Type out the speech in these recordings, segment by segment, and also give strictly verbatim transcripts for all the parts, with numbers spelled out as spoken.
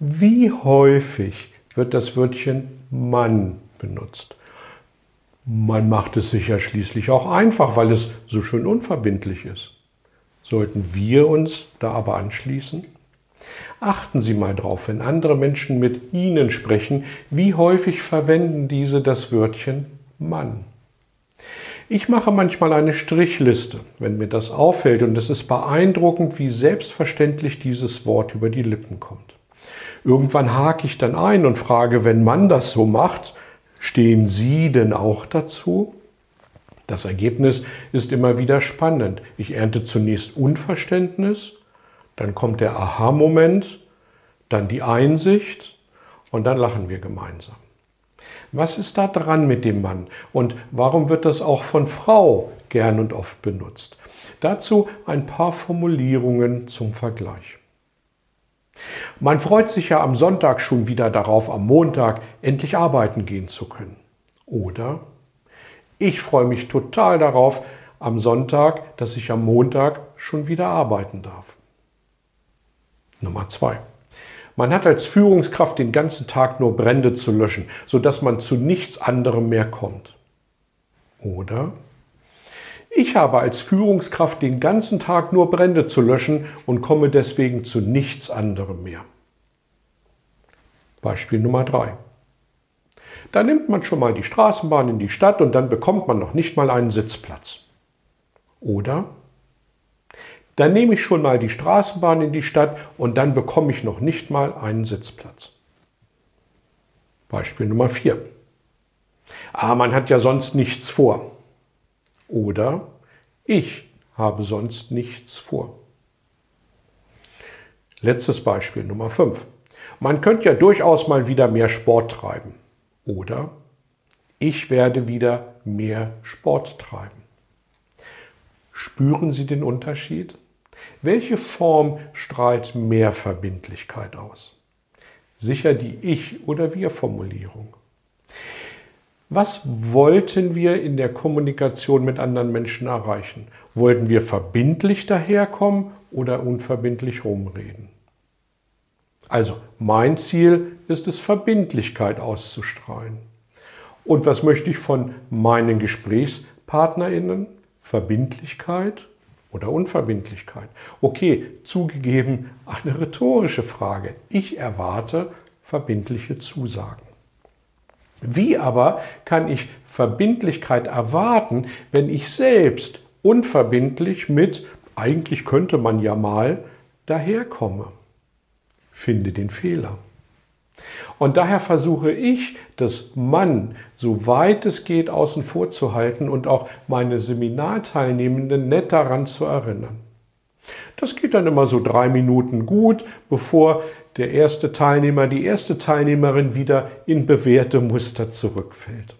Wie häufig wird das Wörtchen Mann benutzt? Man macht es sich ja schließlich auch einfach, weil es so schön unverbindlich ist. Sollten wir uns da aber anschließen? Achten Sie mal drauf, wenn andere Menschen mit Ihnen sprechen, wie häufig verwenden diese das Wörtchen Mann? Ich mache manchmal eine Strichliste, wenn mir das auffällt, und es ist beeindruckend, wie selbstverständlich dieses Wort über die Lippen kommt. Irgendwann hake ich dann ein und frage, wenn man das so macht, stehen Sie denn auch dazu? Das Ergebnis ist immer wieder spannend. Ich ernte zunächst Unverständnis, dann kommt der Aha-Moment, dann die Einsicht und dann lachen wir gemeinsam. Was ist da dran mit dem Mann und warum wird das auch von Frau gern und oft benutzt? Dazu ein paar Formulierungen zum Vergleich. Man freut sich ja am Sonntag schon wieder darauf, am Montag endlich arbeiten gehen zu können. Oder ich freue mich total darauf am Sonntag, dass ich am Montag schon wieder arbeiten darf. Nummer zwei. Man hat als Führungskraft den ganzen Tag nur Brände zu löschen, sodass man zu nichts anderem mehr kommt. Oder ich habe als Führungskraft den ganzen Tag nur Brände zu löschen und komme deswegen zu nichts anderem mehr. Beispiel Nummer drei. Da nimmt man schon mal die Straßenbahn in die Stadt und dann bekommt man noch nicht mal einen Sitzplatz. Oder dann nehme ich schon mal die Straßenbahn in die Stadt und dann bekomme ich noch nicht mal einen Sitzplatz. Beispiel Nummer vier. Ah, man hat ja sonst nichts vor. Oder ich habe sonst nichts vor. Letztes Beispiel Nummer fünf. Man könnte ja durchaus mal wieder mehr Sport treiben. Oder ich werde wieder mehr Sport treiben. Spüren Sie den Unterschied? Welche Form strahlt mehr Verbindlichkeit aus? Sicher die Ich- oder Wir-Formulierung. Was wollten wir in der Kommunikation mit anderen Menschen erreichen? Wollten wir verbindlich daherkommen oder unverbindlich rumreden? Also mein Ziel ist es, Verbindlichkeit auszustrahlen. Und was möchte ich von meinen GesprächspartnerInnen? Verbindlichkeit oder Unverbindlichkeit? Okay, zugegeben, eine rhetorische Frage. Ich erwarte verbindliche Zusagen. Wie aber kann ich Verbindlichkeit erwarten, wenn ich selbst unverbindlich mit eigentlich könnte man ja mal daherkomme? Finde den Fehler. Und daher versuche ich, das Mann, soweit es geht, außen vor zu halten und auch meine Seminarteilnehmenden nett daran zu erinnern. Das geht dann immer so drei Minuten gut, bevor der erste Teilnehmer, die erste Teilnehmerin wieder in bewährte Muster zurückfällt.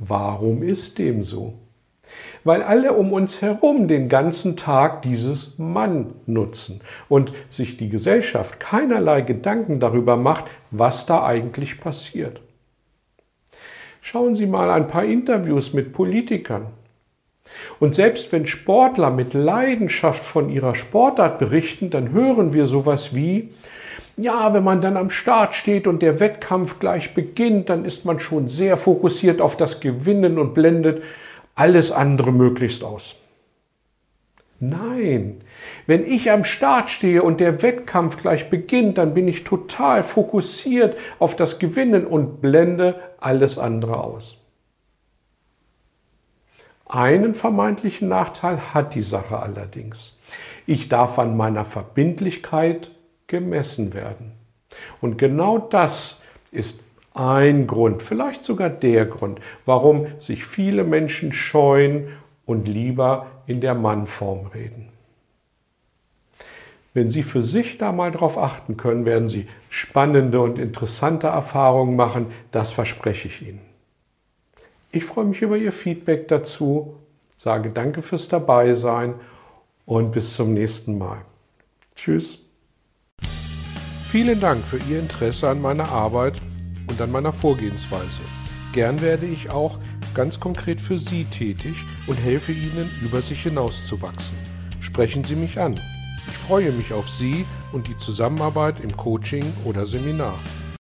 Warum ist dem so? Weil alle um uns herum den ganzen Tag dieses Mann nutzen und sich die Gesellschaft keinerlei Gedanken darüber macht, was da eigentlich passiert. Schauen Sie mal ein paar Interviews mit Politikern. Und selbst wenn Sportler mit Leidenschaft von ihrer Sportart berichten, dann hören wir sowas wie, ja, wenn man dann am Start steht und der Wettkampf gleich beginnt, dann ist man schon sehr fokussiert auf das Gewinnen und blendet alles andere möglichst aus. Nein, wenn ich am Start stehe und der Wettkampf gleich beginnt, dann bin ich total fokussiert auf das Gewinnen und blende alles andere aus. Einen vermeintlichen Nachteil hat die Sache allerdings. Ich darf an meiner Verbindlichkeit gemessen werden. Und genau das ist ein Grund, vielleicht sogar der Grund, warum sich viele Menschen scheuen und lieber in der Mannform reden. Wenn Sie für sich da mal drauf achten können, werden Sie spannende und interessante Erfahrungen machen. Das verspreche ich Ihnen. Ich freue mich über Ihr Feedback dazu, sage danke fürs Dabeisein und bis zum nächsten Mal. Tschüss. Vielen Dank für Ihr Interesse an meiner Arbeit und an meiner Vorgehensweise. Gern werde ich auch ganz konkret für Sie tätig und helfe Ihnen, über sich hinauszuwachsen. Sprechen Sie mich an. Ich freue mich auf Sie und die Zusammenarbeit im Coaching oder Seminar.